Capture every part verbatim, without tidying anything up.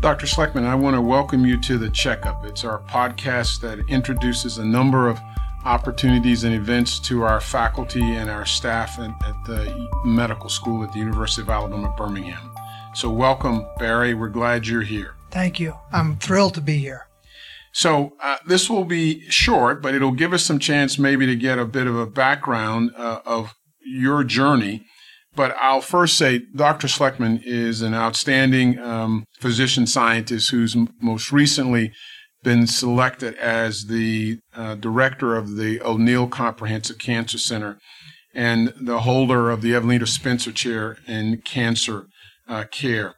Doctor Sleckman, I want to welcome you to The Checkup. It's our podcast that introduces a number of opportunities and events to our faculty and our staff at the medical school at the University of Alabama, Birmingham. So welcome, Barry. We're glad you're here. Thank you. I'm thrilled to be here. So uh, this will be short, but it'll give us some chance maybe to get a bit of a background uh, of your journey. But I'll first say Doctor Sleckman is an outstanding um, physician scientist who's m- most recently been selected as the uh, director of the O'Neill Comprehensive Cancer Center and the holder of the Evelina Spencer Chair in Cancer uh, Care.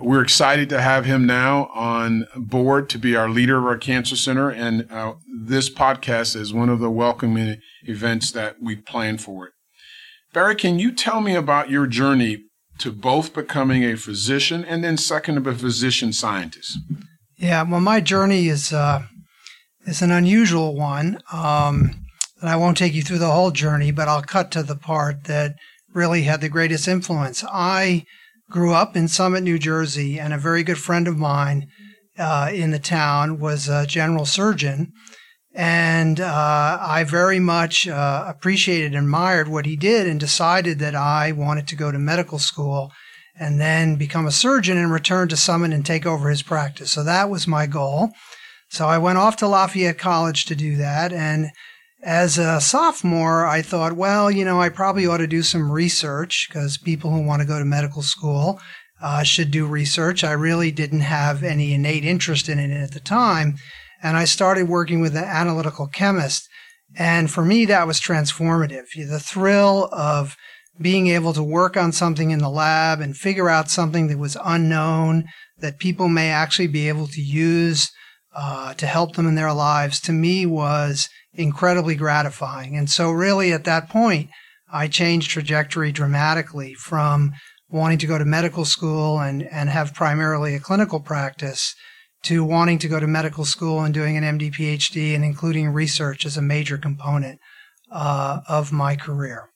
We're excited to have him now on board to be our leader of our cancer center, and uh, this podcast is one of the welcoming events that we plan for it. Barry, can you tell me about your journey to both becoming a physician and then second of a physician scientist? Yeah, well, my journey is uh, is an unusual one, um, and I won't take you through the whole journey, but I'll cut to the part that really had the greatest influence. I grew up in Summit, New Jersey, and a very good friend of mine uh, in the town was a general surgeon, and uh, I very much uh, appreciated and admired what he did and decided that I wanted to go to medical school and then become a surgeon and return to Summit and take over his practice. So that was my goal. So I went off to Lafayette College to do that. And as a sophomore, I thought, well, you know, I probably ought to do some research because people who want to go to medical school uh, should do research. I really didn't have any innate interest in it at the time. And I started working with an analytical chemist. And for me, that was transformative. The thrill of being able to work on something in the lab and figure out something that was unknown that people may actually be able to use uh, to help them in their lives, to me was incredibly gratifying. And so really at that point, I changed trajectory dramatically from wanting to go to medical school and, and have primarily a clinical practice to wanting to go to medical school and doing an M D, PhD and including research as a major component uh, of my career.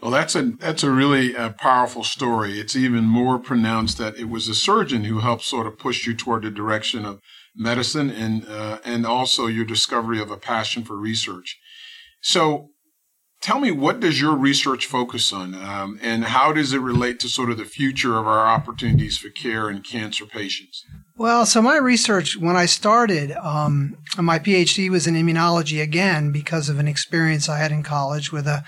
Well, that's a that's a really uh, powerful story. It's even more pronounced that it was a surgeon who helped sort of push you toward the direction of medicine and uh, and also your discovery of a passion for research. So tell me, what does your research focus on um, and how does it relate to sort of the future of our opportunities for care in cancer patients? Well, so my research, when I started, um, my PhD was in immunology again because of an experience I had in college with a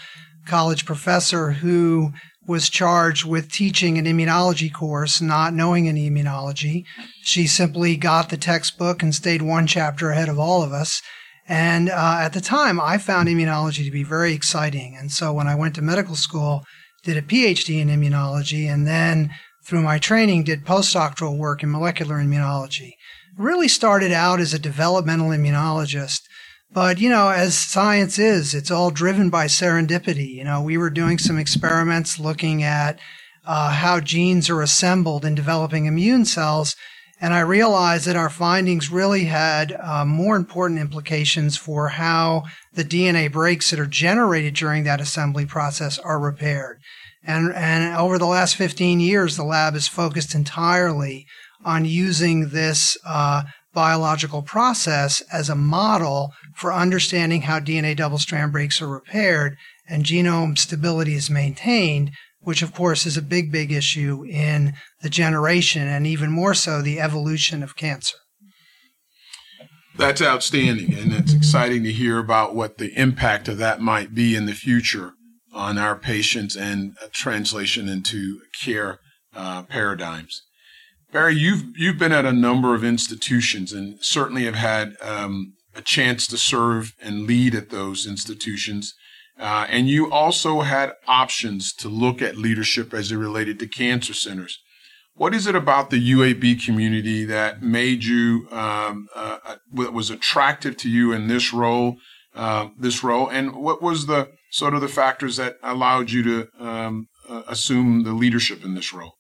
college professor who was charged with teaching an immunology course, not knowing any immunology. She simply got the textbook and stayed one chapter ahead of all of us. And uh, at the time, I found immunology to be very exciting. And so when I went to medical school, did a PhD in immunology, and then through my training, did postdoctoral work in molecular immunology. Really started out as a developmental immunologist. But, you know, as science is, it's all driven by serendipity. You know, we were doing some experiments looking at uh, how genes are assembled in developing immune cells. And I realized that our findings really had uh, more important implications for how the D N A breaks that are generated during that assembly process are repaired. And, and over the last fifteen years, the lab is focused entirely on using this uh biological process as a model for understanding how D N A double-strand breaks are repaired and genome stability is maintained, which, of course, is a big, big issue in the generation and even more so the evolution of cancer. That's outstanding, and it's exciting to hear about what the impact of that might be in the future on our patients and translation into care uh, paradigms. Barry, you've you've been at a number of institutions and certainly have had um, a chance to serve and lead at those institutions. Uh, and you also had options to look at leadership as it related to cancer centers. What is it about the U A B community that made you, um, uh, was attractive to you in this role, uh, this role? And what was the sort of the factors that allowed you to um, uh, assume the leadership in this role?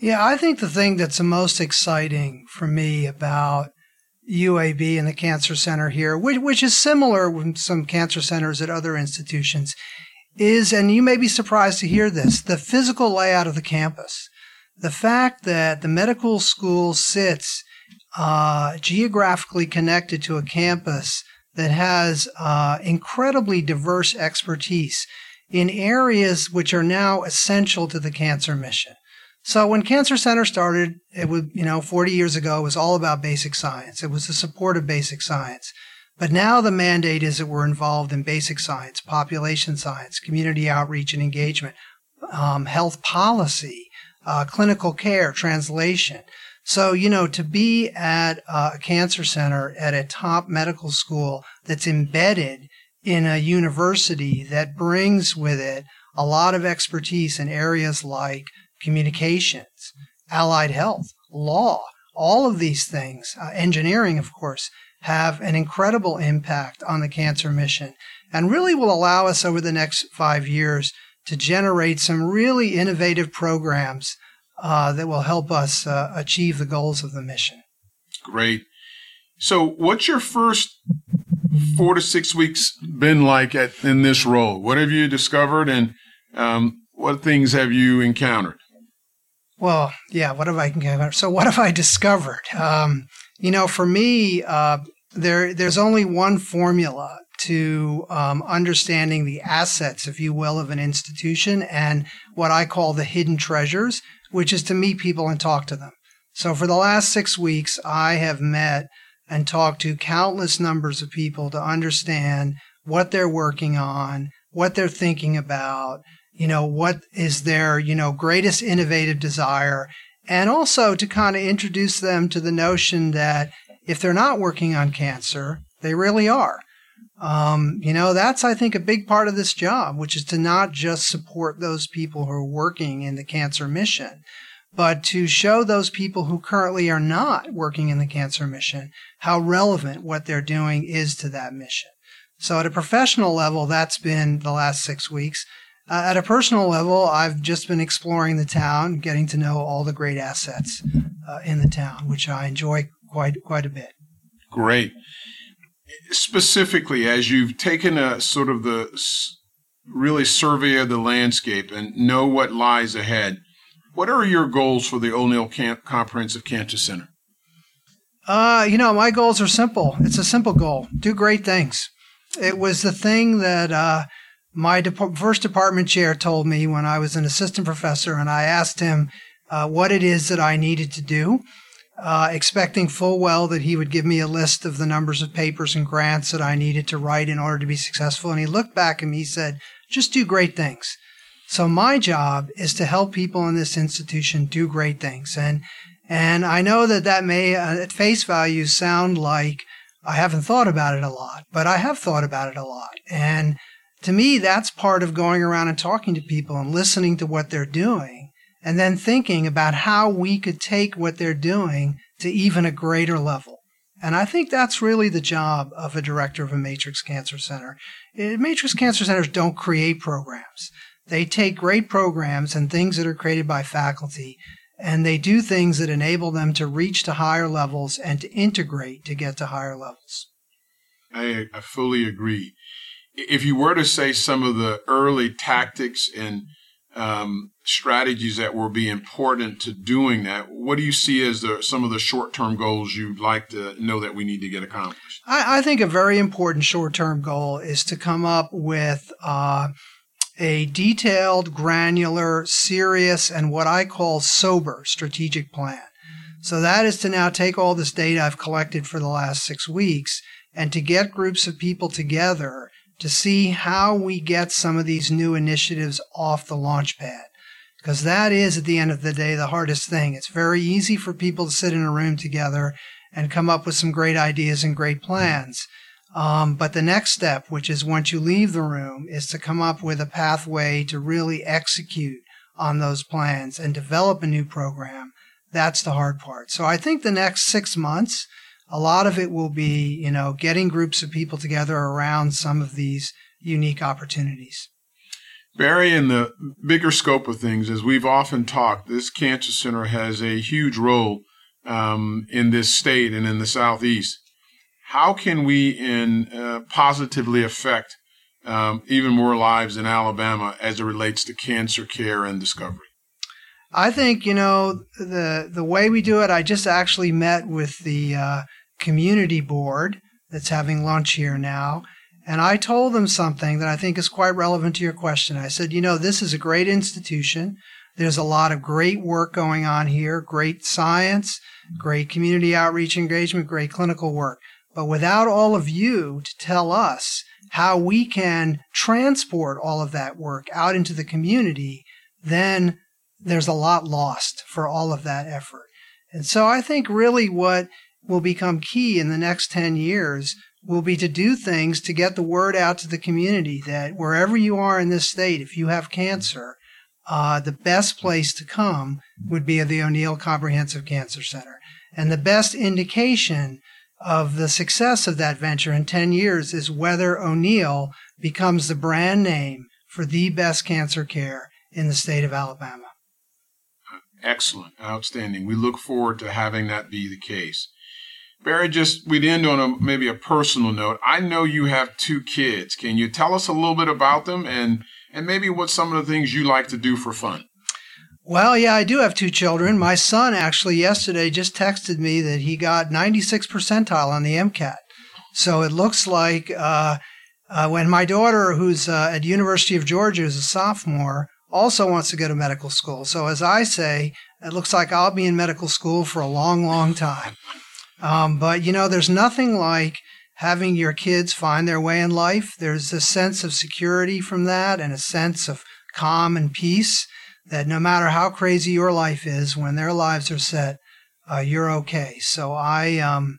Yeah, I think the thing that's the most exciting for me about U A B and the Cancer Center here, which, which is similar with some cancer centers at other institutions, is, and you may be surprised to hear this, the physical layout of the campus. the fact that the medical school sits uh, geographically connected to a campus that has uh, incredibly diverse expertise in areas which are now essential to the cancer mission. So when Cancer Center started, it was, you know, forty years ago, it was all about basic science. It was the support of basic science. But now the mandate is that we're involved in basic science, population science, community outreach and engagement, um, health policy, uh, clinical care, translation. So, you know, to be at a cancer center at a top medical school that's embedded in a university that brings with it a lot of expertise in areas like communications, allied health, law, all of these things, uh, engineering, of course, have an incredible impact on the cancer mission and really will allow us over the next five years to generate some really innovative programs Uh, that will help us uh, achieve the goals of the mission. Great. So what's your first four to six weeks been like at, in this role? What have you discovered and um, what things have you encountered? Well, yeah, what have I encountered? So what have I discovered? Um, you know, for me, uh, there there's only one formula to um, understanding the assets, if you will, of an institution and what I call the hidden treasures, which is to meet people and talk to them. So for the last six weeks, I have met and talked to countless numbers of people to understand what they're working on, what they're thinking about, you know, what is their, you know, greatest innovative desire, and also to kind of introduce them to the notion that if they're not working on cancer, they really are. Um, you know, that's, I think, a big part of this job, which is to not just support those people who are working in the cancer mission, but to show those people who currently are not working in the cancer mission how relevant what they're doing is to that mission. So at a professional level, that's been the last six weeks. Uh, at a personal level, I've just been exploring the town, getting to know all the great assets uh, in the town, which I enjoy quite quite a bit. Great. Specifically, as you've taken a sort of the really survey of the landscape and know what lies ahead, what are your goals for the O'Neill Camp Comprehensive Cancer Center? Uh, you know, my goals are simple. It's a simple goal. Do great things. It was the thing that uh, my de- first department chair told me when I was an assistant professor, and I asked him uh, what it is that I needed to do. Uh, expecting full well that he would give me a list of the numbers of papers and grants that I needed to write in order to be successful. And he looked back at me, he said, just do great things. So my job is to help people in this institution do great things. And and I know that that may, uh, at face value, sound like I haven't thought about it a lot, but I have thought about it a lot. And to me, that's part of going around and talking to people and listening to what they're doing, and then thinking about how we could take what they're doing to even a greater level. And I think that's really the job of a director of a Matrix Cancer Center. Matrix Cancer Centers don't create programs. They take great programs and things that are created by faculty, and they do things that enable them to reach to higher levels and to integrate to get to higher levels. I, I fully agree. If you were to say some of the early tactics and Um, strategies that will be important to doing that, what do you see as the, some of the short-term goals you'd like to know that we need to get accomplished? I, I think a very important short-term goal is to come up with uh, a detailed, granular, serious, and what I call sober strategic plan. So that is to now take all this data I've collected for the last six weeks and to get groups of people together to see how we get some of these new initiatives off the launch pad. Because that is, at the end of the day, the hardest thing. It's very easy for people to sit in a room together and come up with some great ideas and great plans. Um, but the next step, which is once you leave the room, is to come up with a pathway to really execute on those plans and develop a new program. That's the hard part. So I think the next six months, a lot of it will be, you know, getting groups of people together around some of these unique opportunities. Barry, in the bigger scope of things, as we've often talked, this cancer center has a huge role um, in this state and in the Southeast. How can we in, uh, positively affect um, even more lives in Alabama as it relates to cancer care and discovery? I think, you know, the the way we do it, I just actually met with the uh, community board that's having lunch here now, and I told them something that I think is quite relevant to your question. I said, you know, this is a great institution. There's a lot of great work going on here, great science, great community outreach engagement, great clinical work. But without all of you to tell us how we can transport all of that work out into the community, then there's a lot lost for all of that effort. And so I think really what will become key in the next ten years will be to do things to get the word out to the community that wherever you are in this state, if you have cancer, uh, the best place to come would be at the O'Neill Comprehensive Cancer Center. And the best indication of the success of that venture in ten years is whether O'Neill becomes the brand name for the best cancer care in the state of Alabama. Excellent. Outstanding. We look forward to having that be the case. Barry, just we'd end on a, maybe a personal note. I know you have two kids. Can you tell us a little bit about them and, and maybe what some of the things you like to do for fun? Well, yeah, I do have two children. My son actually yesterday just texted me that he got ninety-sixth percentile on the MCAT. So it looks like uh, uh, when my daughter, who's uh, at University of Georgia, is a sophomore, also wants to go to medical school. So as I say, it looks like I'll be in medical school for a long, long time. Um, but, you know, there's nothing like having your kids find their way in life. There's a sense of security from that and a sense of calm and peace that no matter how crazy your life is, when their lives are set, uh, you're okay. So I, um,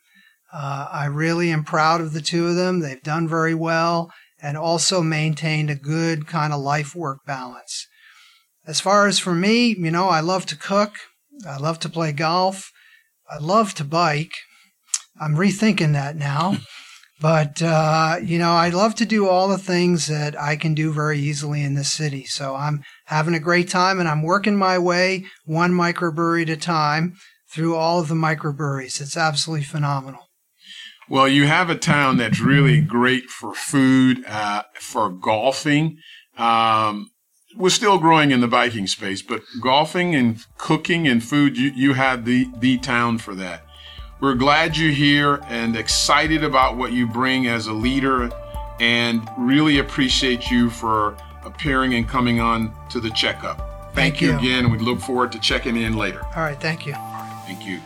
uh, I really am proud of the two of them. They've done very well and also maintained a good kind of life-work balance. As far as for me, you know, I love to cook. I love to play golf. I love to bike. I'm rethinking that now. But, uh, you know, I love to do all the things that I can do very easily in this city. So I'm having a great time, and I'm working my way one microbrewery at a time through all of the microbreweries. It's absolutely phenomenal. Well, you have a town that's really great for food, uh, for golfing. Um We're still growing in the biking space, but golfing and cooking and food, you, you have the, the town for that. We're glad you're here and excited about what you bring as a leader and really appreciate you for appearing and coming on to the checkup. Thank, thank you again. We look forward to checking in later. All right. Thank you. All right, thank you.